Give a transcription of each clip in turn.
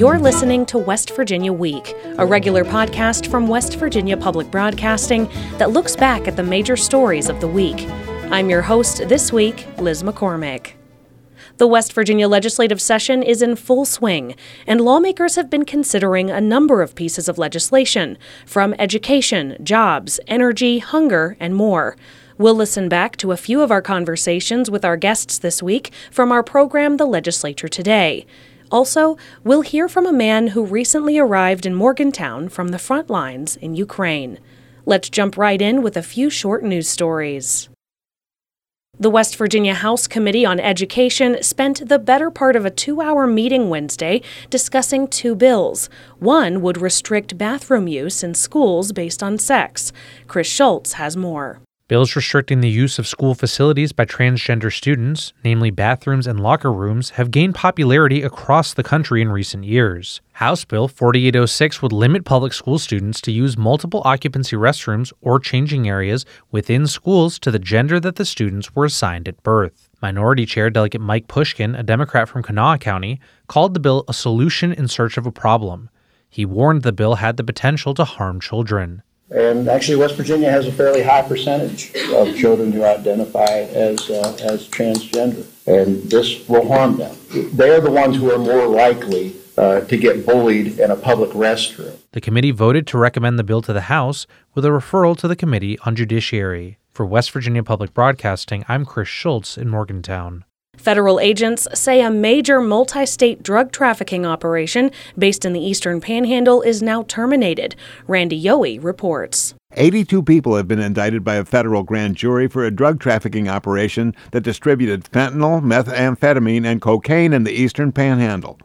You're listening to West Virginia Week, a regular podcast from West Virginia Public Broadcasting that looks back at the major stories of the week. I'm your host this week, Liz McCormick. The West Virginia legislative session is in full swing, and lawmakers have been considering a number of pieces of legislation, from education, jobs, energy, hunger, and more. We'll listen back to a few of our conversations with our guests this week from our program, The Legislature Today. Also, we'll hear from a man who recently arrived in Morgantown from the front lines in Ukraine. Let's jump right in with a few short news stories. The West Virginia House Committee on Education spent the better part of a 2-hour meeting Wednesday discussing two bills. One would restrict bathroom use in schools based on sex. Chris Schultz has more. Bills restricting the use of school facilities by transgender students, namely bathrooms and locker rooms, have gained popularity across the country in recent years. House Bill 4806 would limit public school students to use multiple occupancy restrooms or changing areas within schools to the gender that the students were assigned at birth. Minority Chair Delegate Mike Pushkin, a Democrat from Kanawha County, called the bill a solution in search of a problem. He warned the bill had the potential to harm children. And actually, West Virginia has a fairly high percentage of children who identify as transgender, and this will harm them. They are the ones who are more likely to get bullied in a public restroom. The committee voted to recommend the bill to the House with a referral to the Committee on Judiciary. For West Virginia Public Broadcasting, I'm Chris Schultz in Morgantown. Federal agents say a major multi-state drug trafficking operation based in the Eastern Panhandle is now terminated. Randy Yohe reports. 82 people have been indicted by a federal grand jury for a drug trafficking operation that distributed fentanyl, methamphetamine, and cocaine in the Eastern Panhandle.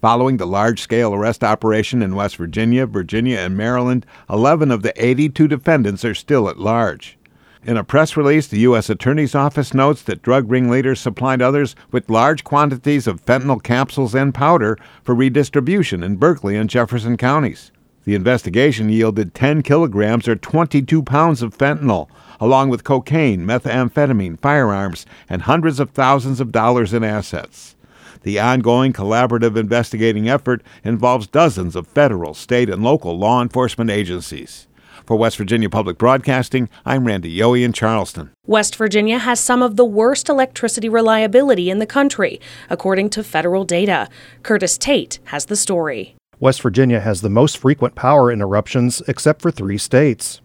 Following the large-scale arrest operation in West Virginia, Virginia, and Maryland, 11 of the 82 defendants are still at large. In a press release, the U.S. Attorney's Office notes that drug ringleaders supplied others with large quantities of fentanyl capsules and powder for redistribution in Berkeley and Jefferson counties. The investigation yielded 10 kilograms or 22 pounds of fentanyl, along with cocaine, methamphetamine, firearms, and hundreds of thousands of dollars in assets. The ongoing collaborative investigating effort involves dozens of federal, state, and local law enforcement agencies. For West Virginia Public Broadcasting, I'm Randy Yohe in Charleston. West Virginia has some of the worst electricity reliability in the country, according to federal data. Curtis Tate has the story. West Virginia has the most frequent power interruptions except for 3 states.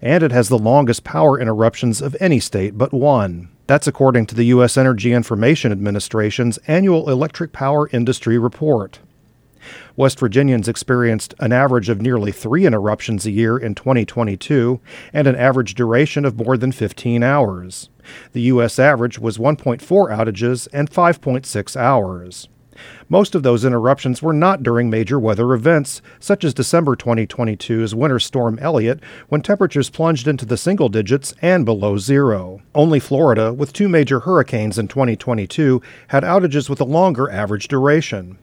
And it has the longest power interruptions of any state but one. That's according to the U.S. Energy Information Administration's annual Electric Power Industry Report. West Virginians experienced an average of nearly 3 interruptions a year in 2022 and an average duration of more than 15 hours. The U.S. average was 1.4 outages and 5.6 hours. Most of those interruptions were not during major weather events, such as December 2022's Winter Storm Elliott, when temperatures plunged into the single digits and below zero. Only Florida, with 2 major hurricanes in 2022, had outages with a longer average duration.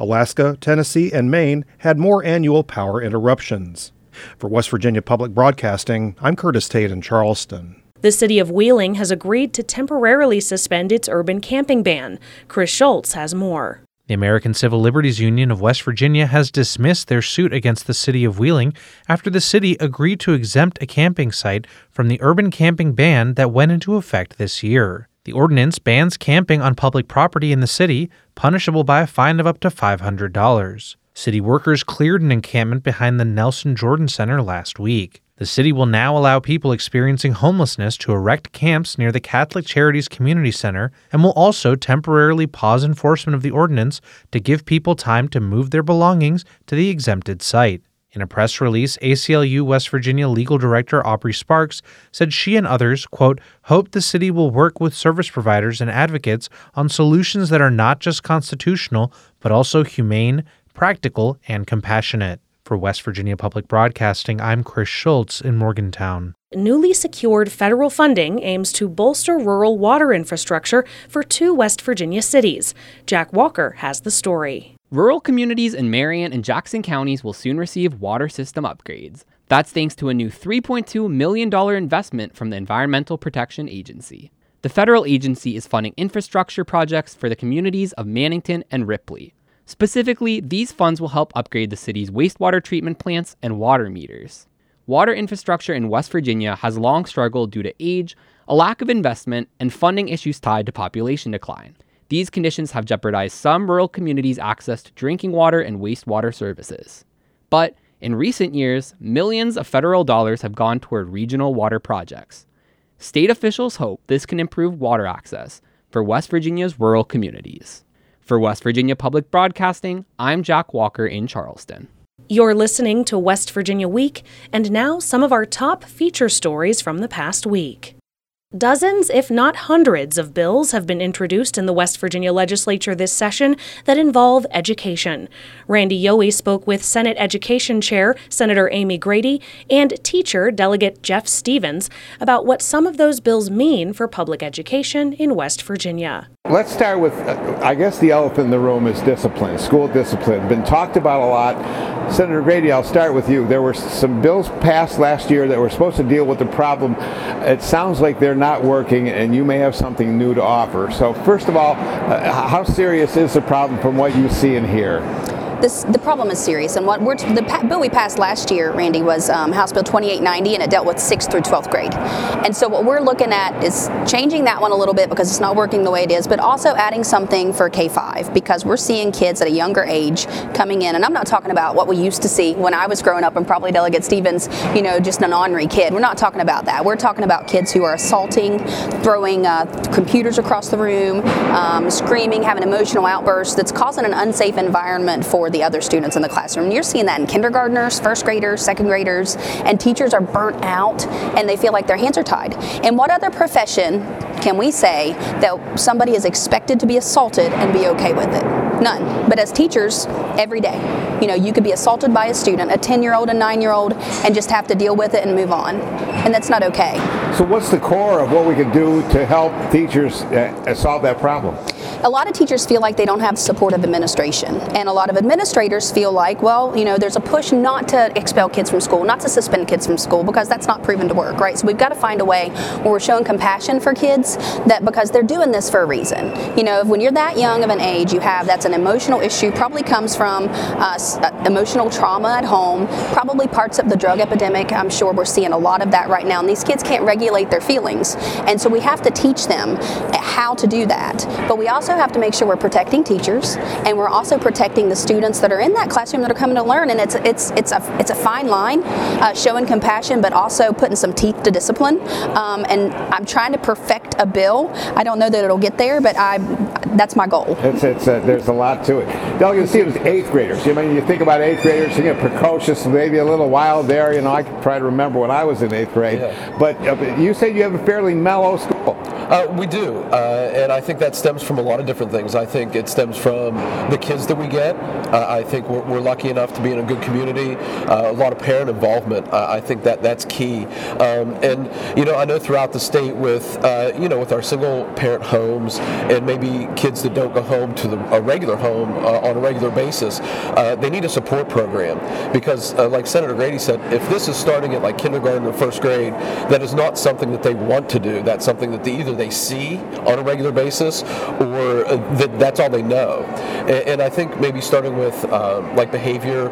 Alaska, Tennessee, and Maine had more annual power interruptions. For West Virginia Public Broadcasting, I'm Curtis Tate in Charleston. The city of Wheeling has agreed to temporarily suspend its urban camping ban. Chris Schultz has more. The American Civil Liberties Union of West Virginia has dismissed their suit against the city of Wheeling after the city agreed to exempt a camping site from the urban camping ban that went into effect this year. The ordinance bans camping on public property in the city, punishable by a fine of up to $500. City workers cleared an encampment behind the Nelson Jordan Center last week. The city will now allow people experiencing homelessness to erect camps near the Catholic Charities Community Center and will also temporarily pause enforcement of the ordinance to give people time to move their belongings to the exempted site. In a press release, ACLU West Virginia Legal Director Aubrey Sparks said she and others, quote, hope the city will work with service providers and advocates on solutions that are not just constitutional, but also humane, practical, and compassionate. For West Virginia Public Broadcasting, I'm Chris Schultz in Morgantown. Newly secured federal funding aims to bolster rural water infrastructure for 2 West Virginia cities. Jack Walker has the story. Rural communities in Marion and Jackson counties will soon receive water system upgrades. That's thanks to a new $3.2 million investment from the Environmental Protection Agency. The federal agency is funding infrastructure projects for the communities of Mannington and Ripley. Specifically, these funds will help upgrade the city's wastewater treatment plants and water meters. Water infrastructure in West Virginia has long struggled due to age, a lack of investment, and funding issues tied to population decline. These conditions have jeopardized some rural communities' access to drinking water and wastewater services. But in recent years, millions of federal dollars have gone toward regional water projects. State officials hope this can improve water access for West Virginia's rural communities. For West Virginia Public Broadcasting, I'm Jack Walker in Charleston. You're listening to West Virginia Week, and now some of our top feature stories from the past week. Dozens, if not hundreds, of bills have been introduced in the West Virginia legislature this session that involve education. Randy Yohe spoke with Senate Education Chair Senator Amy Grady and teacher Delegate Jeff Stevens about what some of those bills mean for public education in West Virginia. Let's start with, I guess the elephant in the room is discipline, school discipline. Been talked about a lot. Senator Grady, I'll start with you. There were some bills passed last year that were supposed to deal with the problem. It sounds like they're not working, and you may have something new to offer. So first of all, how serious is the problem from what you see and hear? The problem is serious, and what the bill we passed last year, Randy, was House Bill 2890, and it dealt with 6th through 12th grade. And so what we're looking at is changing that one a little bit because it's not working the way it is, but also adding something for K-5 because we're seeing kids at a younger age coming in, and I'm not talking about what we used to see when I was growing up and probably Delegate Stevens, you know, just an ornery kid. We're not talking about that. We're talking about kids who are assaulting, throwing computers across the room, screaming, having emotional outbursts that's causing an unsafe environment for the other students in the classroom. You're seeing that in kindergartners, first graders, second graders, and teachers are burnt out and they feel like their hands are tied. In what other profession can we say that somebody is expected to be assaulted and be okay with it? None. But as teachers, every day, you know, you could be assaulted by a student, a 10-year-old, a 9-year-old, and just have to deal with it and move on. And that's not okay. So what's the core of what we could do to help teachers solve that problem? A lot of teachers feel like they don't have support of administration, and a lot of administrators feel like, well, you know, there's a push not to expel kids from school, not to suspend kids from school, because that's not proven to work, right? So we've got to find a way where we're showing compassion for kids, that because they're doing this for a reason. You know, when you're that young of an age, you have, that's an emotional issue, probably comes from emotional trauma at home, probably parts of the drug epidemic. I'm sure we're seeing a lot of that right now, and these kids can't regulate their feelings, and so we have to teach them how to do that. But we also have to make sure we're protecting teachers, and we're also protecting the students that are in that classroom that are coming to learn. And it's a fine line, showing compassion, but also putting some teeth to discipline. And I'm trying to perfect a bill. I don't know that it'll get there, but that's my goal. There's a lot to it. Delegate Stevens, 8th graders. I mean, you think about 8th graders, you get precocious, maybe a little wild there. You know, I can try to remember when I was in 8th grade. Yeah. But you said you have a fairly mellow school. We do, and I think that stems from a lot of different things. I think it stems from the kids that we get. I think we're lucky enough to be in a good community. A lot of parent involvement. I think that's key. And you know, I know throughout the state with you know, with our single parent homes and maybe kids that don't go home to a regular home on a regular basis, they need a support program because, like Senator Grady said, if this is starting at like kindergarten or first grade, that is not something that they want to do. That's something that either they see on a regular basis, or that's all they know. And I think maybe starting with like behavior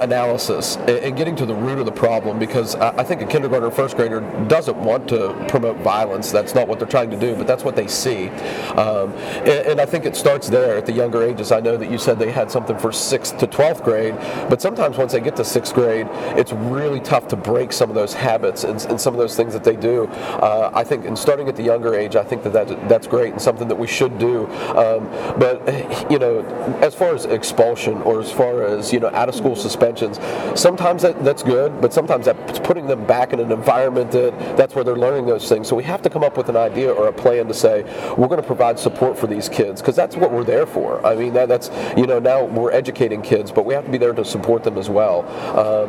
analysis and getting to the root of the problem, because I think a kindergartner or first grader doesn't want to promote violence. That's not what they're trying to do, but that's what they see. And I think it starts there at the younger ages. I know that you said they had something for 6th to 12th grade, but sometimes once they get to 6th grade, it's really tough to break some of those habits and some of those things that they do. I think in starting at the younger age, I think that's great and something that we should do. But you know, as far as expulsion or as far as, you know, out of school suspensions, sometimes that's good, but sometimes that's putting them back in an environment that's where they're learning those things. So we have to come up with an idea or a plan to say we're going to provide support for these kids, because that's what we're there for. I mean, that's, you know, now we're educating kids, but we have to be there to support them as well.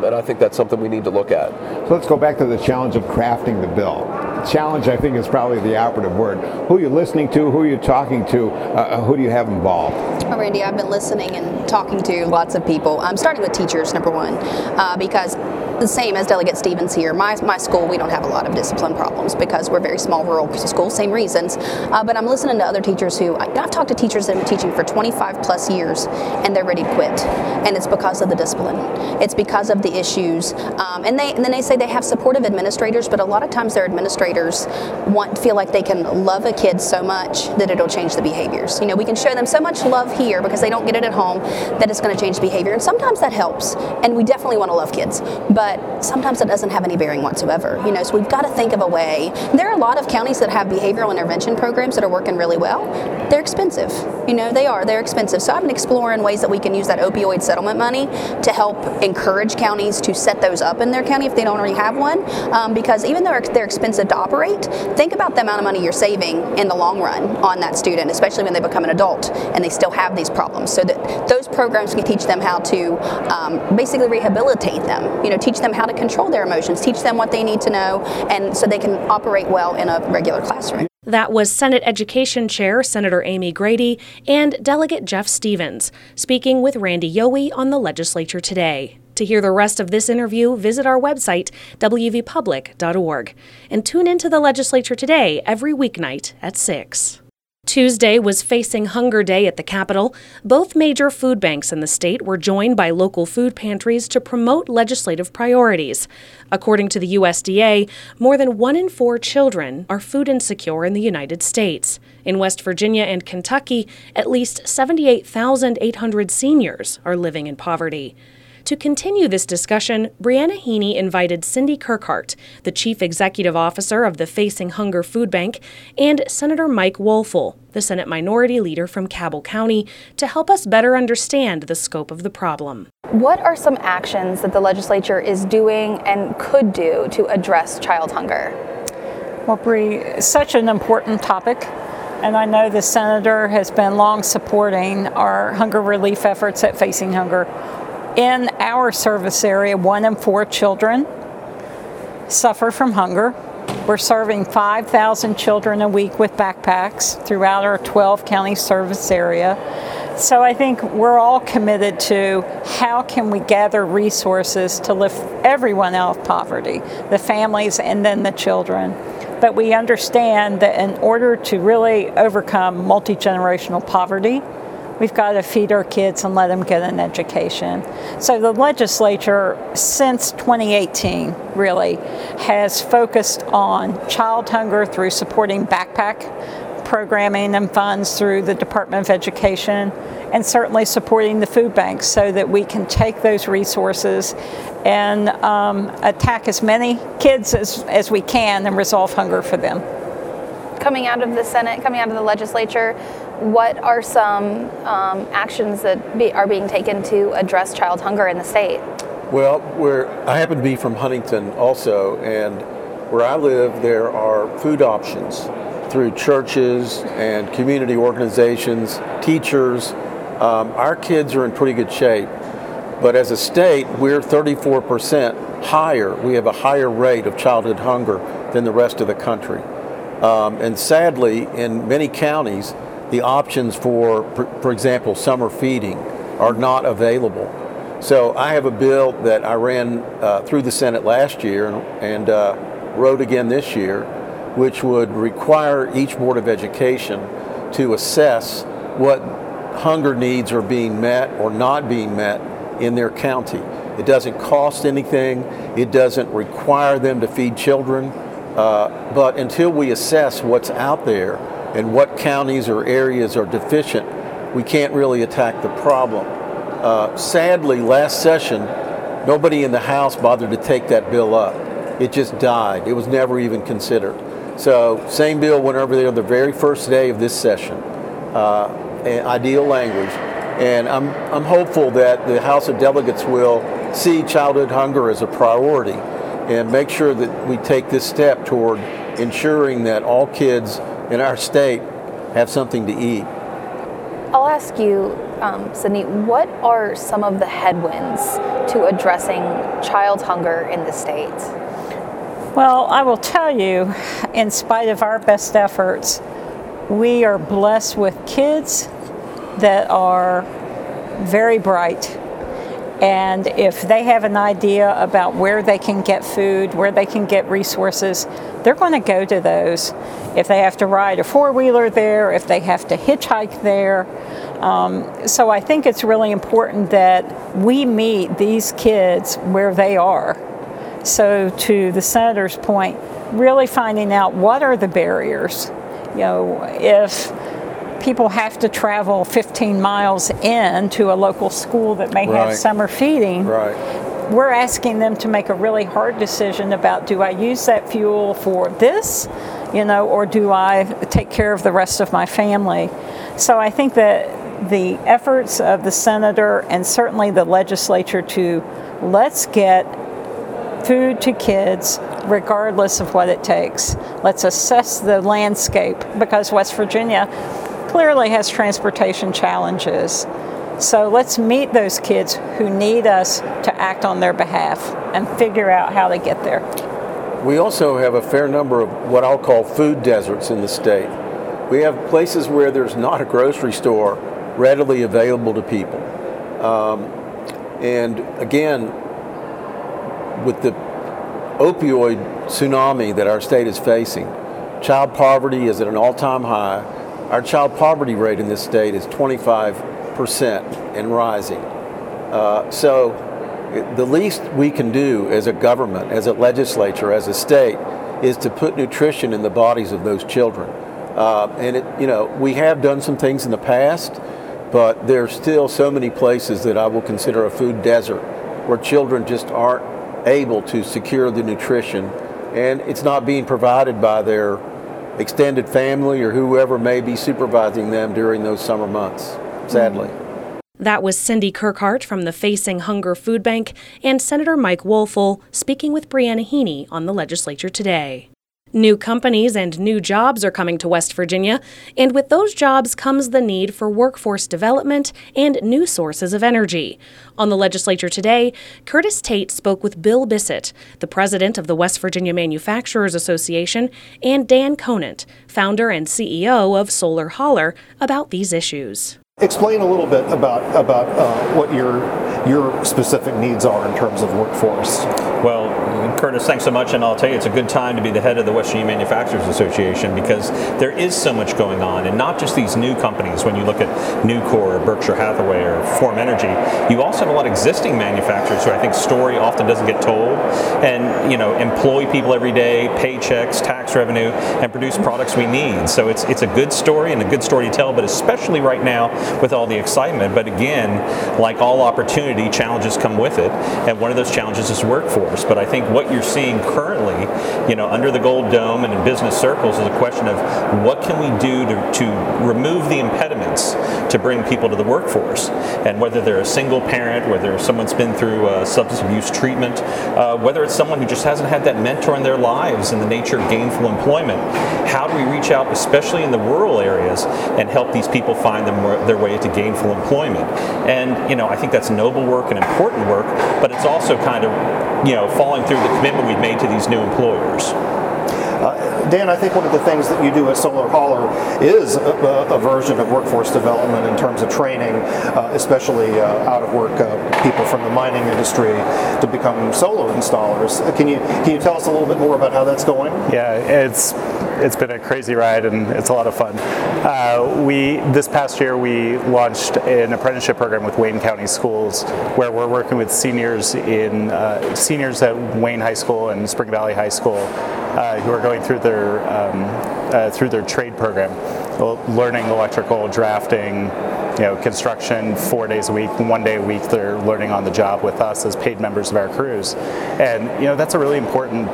And I think that's something we need to look at. So let's go back to the challenge of crafting the bill. Challenge, I think, is probably the operative word. Who are you listening to? Who are you talking to? Who do you have involved? Oh, Randy, I've been listening and talking to lots of people. I'm starting with teachers, number one, because the same as Delegate Stevens here. My school, we don't have a lot of discipline problems because we're a very small rural school, same reasons. But I'm listening to other teachers who, I've talked to teachers that have been teaching for 25 plus years and they're ready to quit. And it's because of the discipline. It's because of the issues. And then they say they have supportive administrators, but a lot of times their administrators feel like they can love a kid so much that it'll change the behaviors. You know, we can show them so much love here because they don't get it at home that it's going to change behavior. And sometimes that helps. And we definitely want to love kids, but sometimes it doesn't have any bearing whatsoever. You know, so we've got to think of a way. There are a lot of counties that have behavioral intervention programs that are working really well. They're expensive. You know, they're expensive. So I've been exploring ways that we can use that opioid settlement money to help encourage counties to set those up in their county if they don't already have one. Because even though they're expensive to operate, think about the amount of money you're saving in the long run on that student, especially when they become an adult and they still have these problems. So that those programs can teach them how to basically rehabilitate them, you know, teach them how to control their emotions, teach them what they need to know, and so they can operate well in a regular classroom. That was Senate Education Chair Senator Amy Grady and Delegate Jeff Stevens speaking with Randy Yohe on the Legislature Today. To hear the rest of this interview, visit our website, wvpublic.org, and tune into the Legislature Today every weeknight at 6. Tuesday was Facing Hunger Day at the Capitol. Both major food banks in the state were joined by local food pantries to promote legislative priorities. According to the USDA, more than 1 in 4 children are food insecure in the United States. In West Virginia and Kentucky, at least 78,800 seniors are living in poverty. To continue this discussion, Brianna Heaney invited Cindy Kirkhart, the Chief Executive Officer of the Facing Hunger Food Bank, and Senator Mike Woelfel, the Senate Minority Leader from Cabell County, to help us better understand the scope of the problem. What are some actions that the legislature is doing and could do to address child hunger? Well, Bri, such an important topic. And I know the Senator has been long supporting our hunger relief efforts at Facing Hunger. In our service area, 1 in 4 children suffer from hunger. We're serving 5,000 children a week with backpacks throughout our 12-county service area. So I think we're all committed to how can we gather resources to lift everyone out of poverty, the families and then the children. But we understand that in order to really overcome multi-generational poverty, we've got to feed our kids and let them get an education. So the legislature, since 2018, really, has focused on child hunger through supporting backpack programming and funds through the Department of Education, and certainly supporting the food banks so that we can take those resources and attack as many kids as we can and resolve hunger for them. Coming out of the Senate, coming out of the legislature, what are some actions that are being taken to address child hunger in the state? Well, I happen to be from Huntington also, and where I live, there are food options through churches and community organizations, teachers. Our kids are in pretty good shape, but as a state, we're 34% higher. We have a higher rate of childhood hunger than the rest of the country. And sadly, in many counties, the options for example, summer feeding are not available. So I have a bill that I ran through the Senate last year and wrote again this year, which would require each Board of Education to assess what hunger needs are being met or not being met in their county. It doesn't cost anything. It doesn't require them to feed children. But until we assess what's out there and what counties or areas are deficient, we can't really attack the problem. Sadly, last session, nobody in the House bothered to take that bill up. It just died. It was never even considered. So same bill went over there the very first day of this session, ideal language. And I'm hopeful that the House of Delegates will see childhood hunger as a priority and make sure that we take this step toward ensuring that all kids in our state have something to eat. I'll ask you, Sydney, what are some of the headwinds to addressing child hunger in the state? Well, I will tell you, in spite of our best efforts, we are blessed with kids that are very bright And if they have an idea about where they can get food, where they can get resources, they're going to go to those. If they have to ride a four-wheeler there, if they have to hitchhike there. So I think it's really important that we meet these kids where they are. So to the senator's point, really finding out what are the barriers. You know, if people have to travel 15 miles in to a local school that may have summer feeding, we're asking them to make a really hard decision about, do I use that fuel for this, you know, or do I take care of the rest of my family? So I think that the efforts of the senator and certainly the legislature to let's get food to kids regardless of what it takes. Let's assess the landscape, because West Virginia clearly has transportation challenges. So let's meet those kids who need us to act on their behalf and figure out how to get there. We also have a fair number of what I'll call food deserts in the state. We have places where there's not a grocery store readily available to people. And again, with the opioid tsunami that our state is facing, child poverty is at an all-time high. Our child poverty rate in this state is 25% and rising. So the least we can do as a government, as a legislature, as a state, is to put nutrition in the bodies of those children. We have done some things in the past, but there's still so many places that I will consider a food desert where children just aren't able to secure the nutrition, and it's not being provided by their extended family or whoever may be supervising them during those summer months, sadly. That was Cindy Kirkhart from the Facing Hunger Food Bank and Senator Mike Woelfel speaking with Brianna Heaney on the Legislature Today. New companies and new jobs are coming to West Virginia, and with those jobs comes the need for workforce development and new sources of energy. On the Legislature Today, Curtis Tate spoke with Bill Bissett, the president of the West Virginia Manufacturers Association, and Dan Conant, founder and CEO of Solar Holler, about these issues. Explain a little bit about what your specific needs are in terms of workforce. Well, Curtis, thanks so much, and I'll tell you, it's a good time to be the head of the West Virginia Manufacturers Association because there is so much going on, and not just these new companies. When you look at Nucor or Berkshire Hathaway or Form Energy, you also have a lot of existing manufacturers who I think story often doesn't get told, and you know, employ people every day, paychecks, tax revenue, and produce products we need. So it's a good story and a good story to tell, but especially right now, with all the excitement. But again, like all opportunity, challenges come with it, and one of those challenges is workforce. But I think what you're seeing currently, you know, under the Gold Dome and in business circles is a question of what can we do to remove the impediments to bring people to the workforce, and whether they're a single parent, whether someone's been through substance abuse treatment, whether it's someone who just hasn't had that mentor in their lives in the nature of gainful employment. How do we reach out, especially in the rural areas, and help these people find their way to gainful employment? And, you know, I think that's noble work and important work, but it's also kind of, you know, falling through the commitment we've made to these new employers. Dan, I think one of the things that you do at Solar Holler is a version of workforce development in terms of training, especially out-of-work people from the mining industry to become solar installers. Can you tell us a little bit more about how that's going? Yeah, it's been a crazy ride, and it's a lot of fun. This past year, we launched an apprenticeship program with Wayne County Schools, where we're working with seniors at Wayne High School and Spring Valley High School who are going through their trade program, learning electrical, drafting, you know, construction 4 days a week. 1 day a week they're learning on the job with us as paid members of our crews, and you know, that's a really important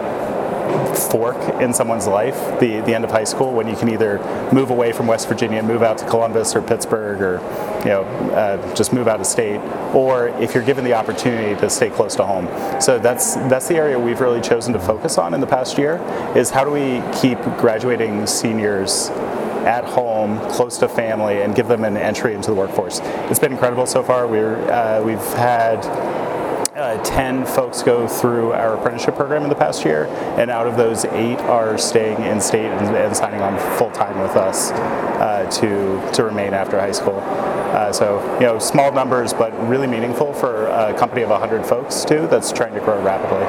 fork in someone's life, the end of high school, when you can either move away from West Virginia and move out to Columbus or Pittsburgh, or you know, just move out of state, or if you're given the opportunity to stay close to home. So that's the area we've really chosen to focus on in the past year, is how do we keep graduating seniors at home, close to family, and give them an entry into the workforce. It's been incredible so far. We've had 10 folks go through our apprenticeship program in the past year, and out of those 8 are staying in state and signing on full-time with us to remain after high school. So, small numbers, but really meaningful for a company of 100 folks, too, that's trying to grow rapidly.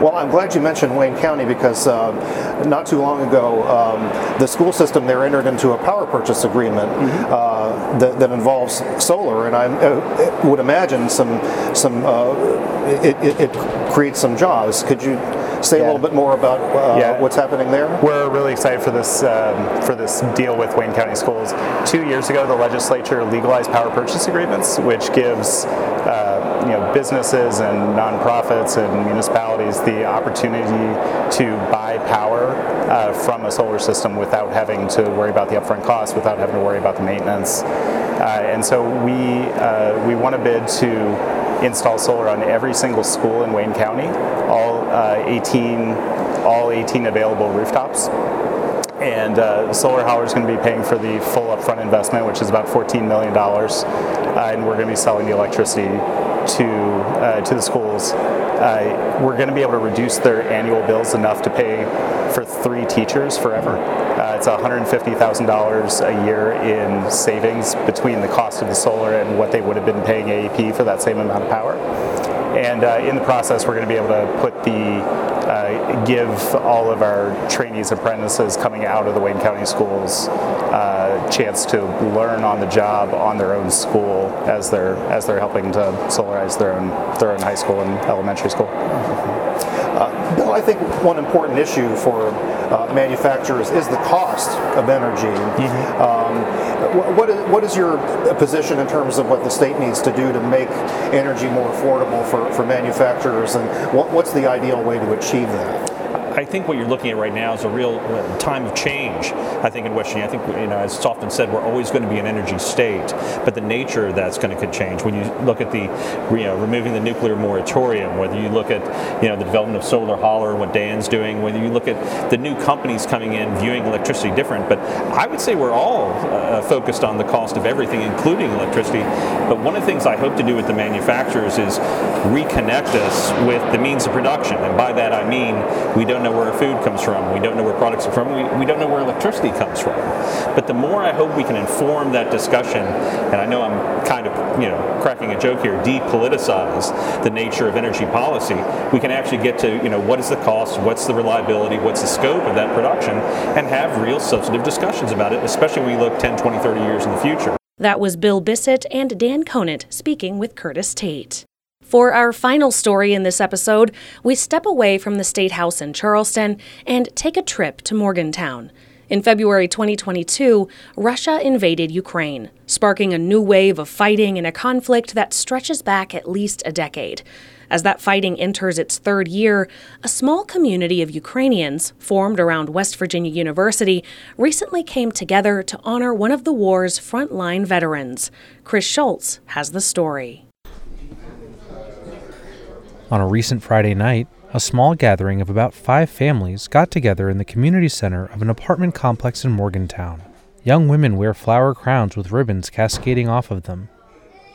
Well, I'm glad you mentioned Wayne County because not too long ago, the school system there entered into a power purchase agreement that involves solar, and I would imagine it creates some jobs. Could you say a little bit more about what's happening there? We're really excited for this deal with Wayne County Schools. 2 years ago, the legislature legalized power purchase agreements, which gives businesses and nonprofits and municipalities the opportunity to buy power from a solar system without having to worry about the upfront costs, without having to worry about the maintenance. And so we won a bid to install solar on every single school in Wayne County, all 18 available rooftops. And Solar Holler is going to be paying for the full upfront investment, which is about $14 million. And we're going to be selling the electricity to the schools. We're going to be able to reduce their annual bills enough to pay for 3 teachers forever. It's $150,000 a year in savings between the cost of the solar and what they would have been paying AEP for that same amount of power. And in the process, we're going to be able to give all of our trainees, apprentices coming out of the Wayne County Schools chance to learn on the job on their own school as they're helping to solarize their own high school and elementary school. Bill, I think one important issue for manufacturers is the cost of energy. Mm-hmm. What is your position in terms of what the state needs to do to make energy more affordable for manufacturers, and what's the ideal way to achieve that? I think what you're looking at right now is a real time of change, I think, in West Virginia. I think, as it's often said, we're always going to be an energy state, but the nature of that's going to change. When you look at the, removing the nuclear moratorium, whether you look at, the development of Solar Holler, what Dan's doing, whether you look at the new companies coming in, viewing electricity different, but I would say we're all focused on the cost of everything, including electricity. But one of the things I hope to do with the manufacturers is reconnect us with the means of production, and by that I mean we don't know where our food comes from, we don't know where products are from, we don't know where electricity comes from. But the more I hope we can inform that discussion, and I know I'm kind of, cracking a joke here, depoliticize the nature of energy policy, we can actually get to, what is the cost, what's the reliability, what's the scope of that production, and have real substantive discussions about it, especially when we look 10, 20, 30 years in the future. That was Bill Bissett and Dan Conant speaking with Curtis Tate. For our final story in this episode, we step away from the State House in Charleston and take a trip to Morgantown. In February 2022, Russia invaded Ukraine, sparking a new wave of fighting in a conflict that stretches back at least a decade. As that fighting enters its 3rd year, a small community of Ukrainians formed around West Virginia University recently came together to honor one of the war's frontline veterans. Chris Schultz has the story. On a recent Friday night, a small gathering of about 5 families got together in the community center of an apartment complex in Morgantown. Young women wear flower crowns with ribbons cascading off of them.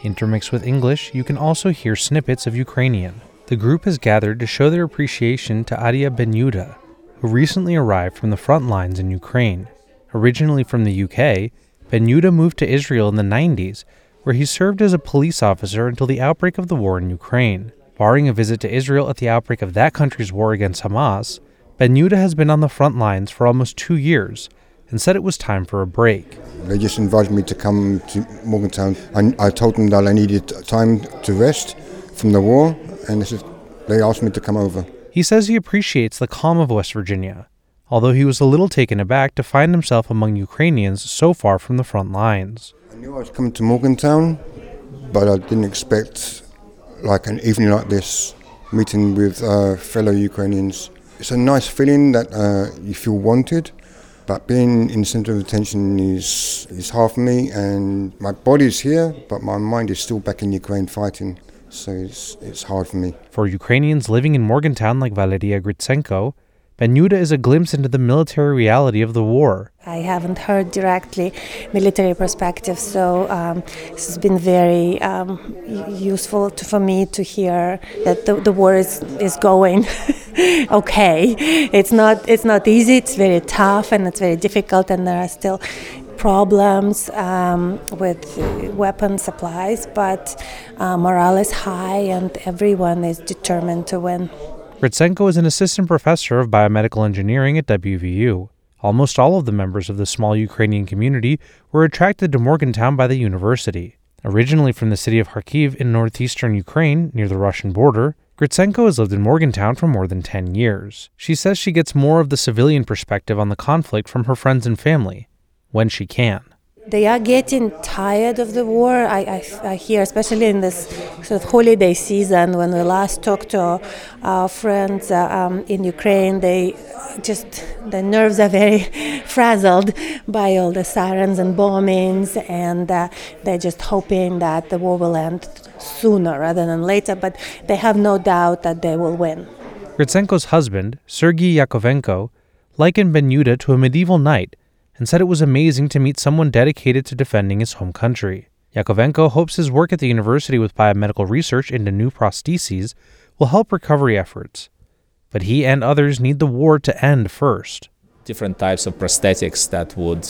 Intermixed with English, you can also hear snippets of Ukrainian. The group has gathered to show their appreciation to Adi Ben-Yehuda, who recently arrived from the front lines in Ukraine. Originally from the UK, Ben-Yehuda moved to Israel in the 90s, where he served as a police officer until the outbreak of the war in Ukraine. Barring a visit to Israel at the outbreak of that country's war against Hamas, Ben-Yehuda has been on the front lines for almost 2 years and said it was time for a break. They just invited me to come to Morgantown, and I told them that I needed time to rest from the war, and they asked me to come over. He says he appreciates the calm of West Virginia, although he was a little taken aback to find himself among Ukrainians so far from the front lines. I knew I was coming to Morgantown, but I didn't expect an evening like this, meeting with fellow Ukrainians. It's a nice feeling that you feel wanted, but being in the center of attention is half me, and my body's here, but my mind is still back in Ukraine fighting, so it's hard for me. For Ukrainians living in Morgantown like Valeria Grytsenko, Ben-Yehuda is a glimpse into the military reality of the war. I haven't heard directly military perspective, so this has been very useful for me to hear that the war is going okay. It's not easy, it's very tough and it's very difficult, and there are still problems with weapon supplies, but morale is high and everyone is determined to win. Grytsenko is an assistant professor of biomedical engineering at WVU. Almost all of the members of the small Ukrainian community were attracted to Morgantown by the university. Originally from the city of Kharkiv in northeastern Ukraine, near the Russian border, Grytsenko has lived in Morgantown for more than 10 years. She says she gets more of the civilian perspective on the conflict from her friends and family, when she can. They are getting tired of the war, I hear, especially in this sort of holiday season. When we last talked to our friends in Ukraine, their nerves are very frazzled by all the sirens and bombings, and they're just hoping that the war will end sooner rather than later, but they have no doubt that they will win. Grytsenko's husband, Sergei Yakovenko, likened Ben-Yehuda to a medieval knight and said it was amazing to meet someone dedicated to defending his home country. Yakovenko hopes his work at the university with biomedical research into new prostheses will help recovery efforts. But he and others need the war to end first. Different types of prosthetics that would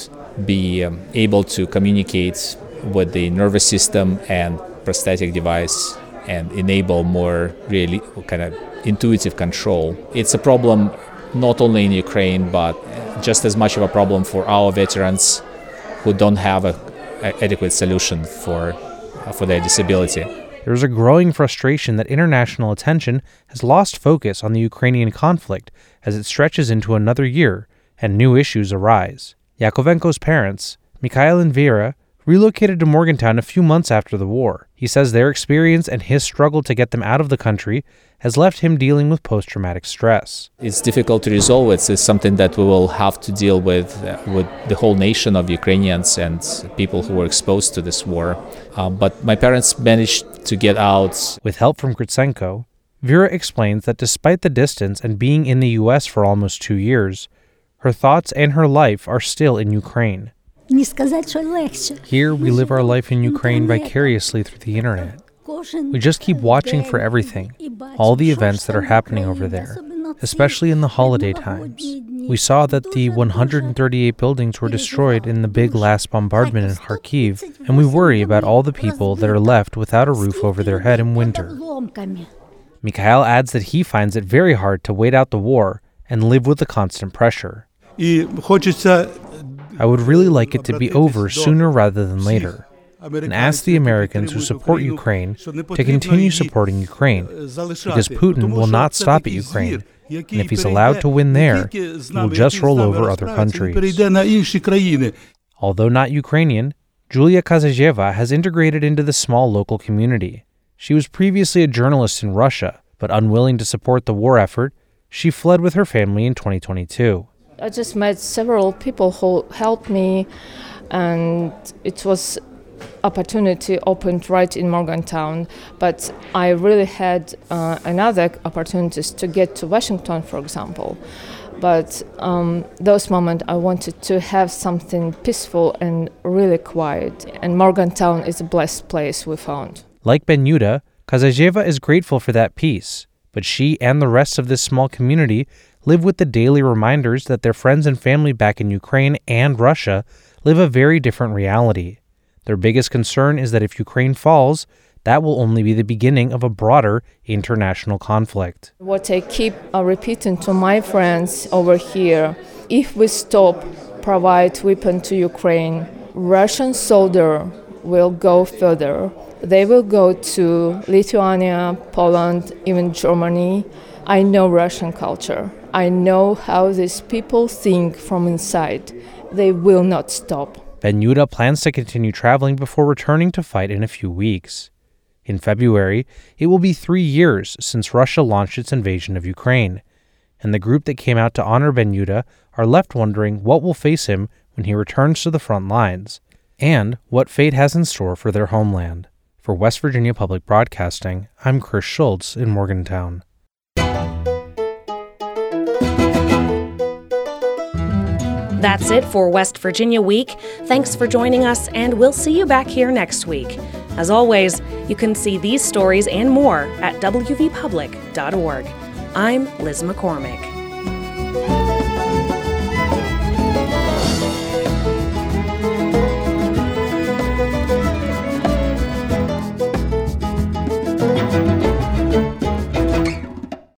be able to communicate with the nervous system and prosthetic device and enable more really kind of intuitive control. It's a problem not only in Ukraine, but just as much of a problem for our veterans who don't have an adequate solution for their disability. There is a growing frustration that international attention has lost focus on the Ukrainian conflict as it stretches into another year and new issues arise. Yakovenko's parents, Mikhail and Vera, relocated to Morgantown a few months after the war. He says their experience and his struggle to get them out of the country has left him dealing with post-traumatic stress. It's difficult to resolve. It's something that we will have to deal with the whole nation of Ukrainians and people who were exposed to this war. But my parents managed to get out. With help from Grytsenko, Vera explains that despite the distance and being in the U.S. for almost 2 years, her thoughts and her life are still in Ukraine. Here, we live our life in Ukraine vicariously through the internet. We just keep watching for everything, all the events that are happening over there, especially in the holiday times. We saw that the 138 buildings were destroyed in the big last bombardment in Kharkiv, and we worry about all the people that are left without a roof over their head in winter. Mikhail adds that he finds it very hard to wait out the war and live with the constant pressure. I would really like it to be over sooner rather than later, and ask the Americans who support Ukraine to continue supporting Ukraine, because Putin will not stop at Ukraine, and if he's allowed to win there, he will just roll over other countries. Although not Ukrainian, Yulia Kazajeva has integrated into the small local community. She was previously a journalist in Russia, but unwilling to support the war effort, she fled with her family in 2022. I just met several people who helped me, and it was opportunity opened right in Morgantown. But I really had another opportunities to get to Washington, for example. But those moments I wanted to have something peaceful and really quiet. And Morgantown is a blessed place we found. Like Ben-Yehuda, Kazajeva is grateful for that peace. But she and the rest of this small community live with the daily reminders that their friends and family back in Ukraine and Russia live a very different reality. Their biggest concern is that if Ukraine falls, that will only be the beginning of a broader international conflict. What I keep repeating to my friends over here, if we stop provide weapons to Ukraine, Russian soldier will go further. They will go to Lithuania, Poland, even Germany. I know Russian culture. I know how these people think from inside. They will not stop. Ben-Yehuda plans to continue traveling before returning to fight in a few weeks. In February, it will be 3 years since Russia launched its invasion of Ukraine, and the group that came out to honor Ben-Yehuda are left wondering what will face him when he returns to the front lines, and what fate has in store for their homeland. For West Virginia Public Broadcasting, I'm Chris Schultz in Morgantown. That's it for West Virginia Week. Thanks for joining us, and we'll see you back here next week. As always, you can see these stories and more at wvpublic.org. I'm Liz McCormick.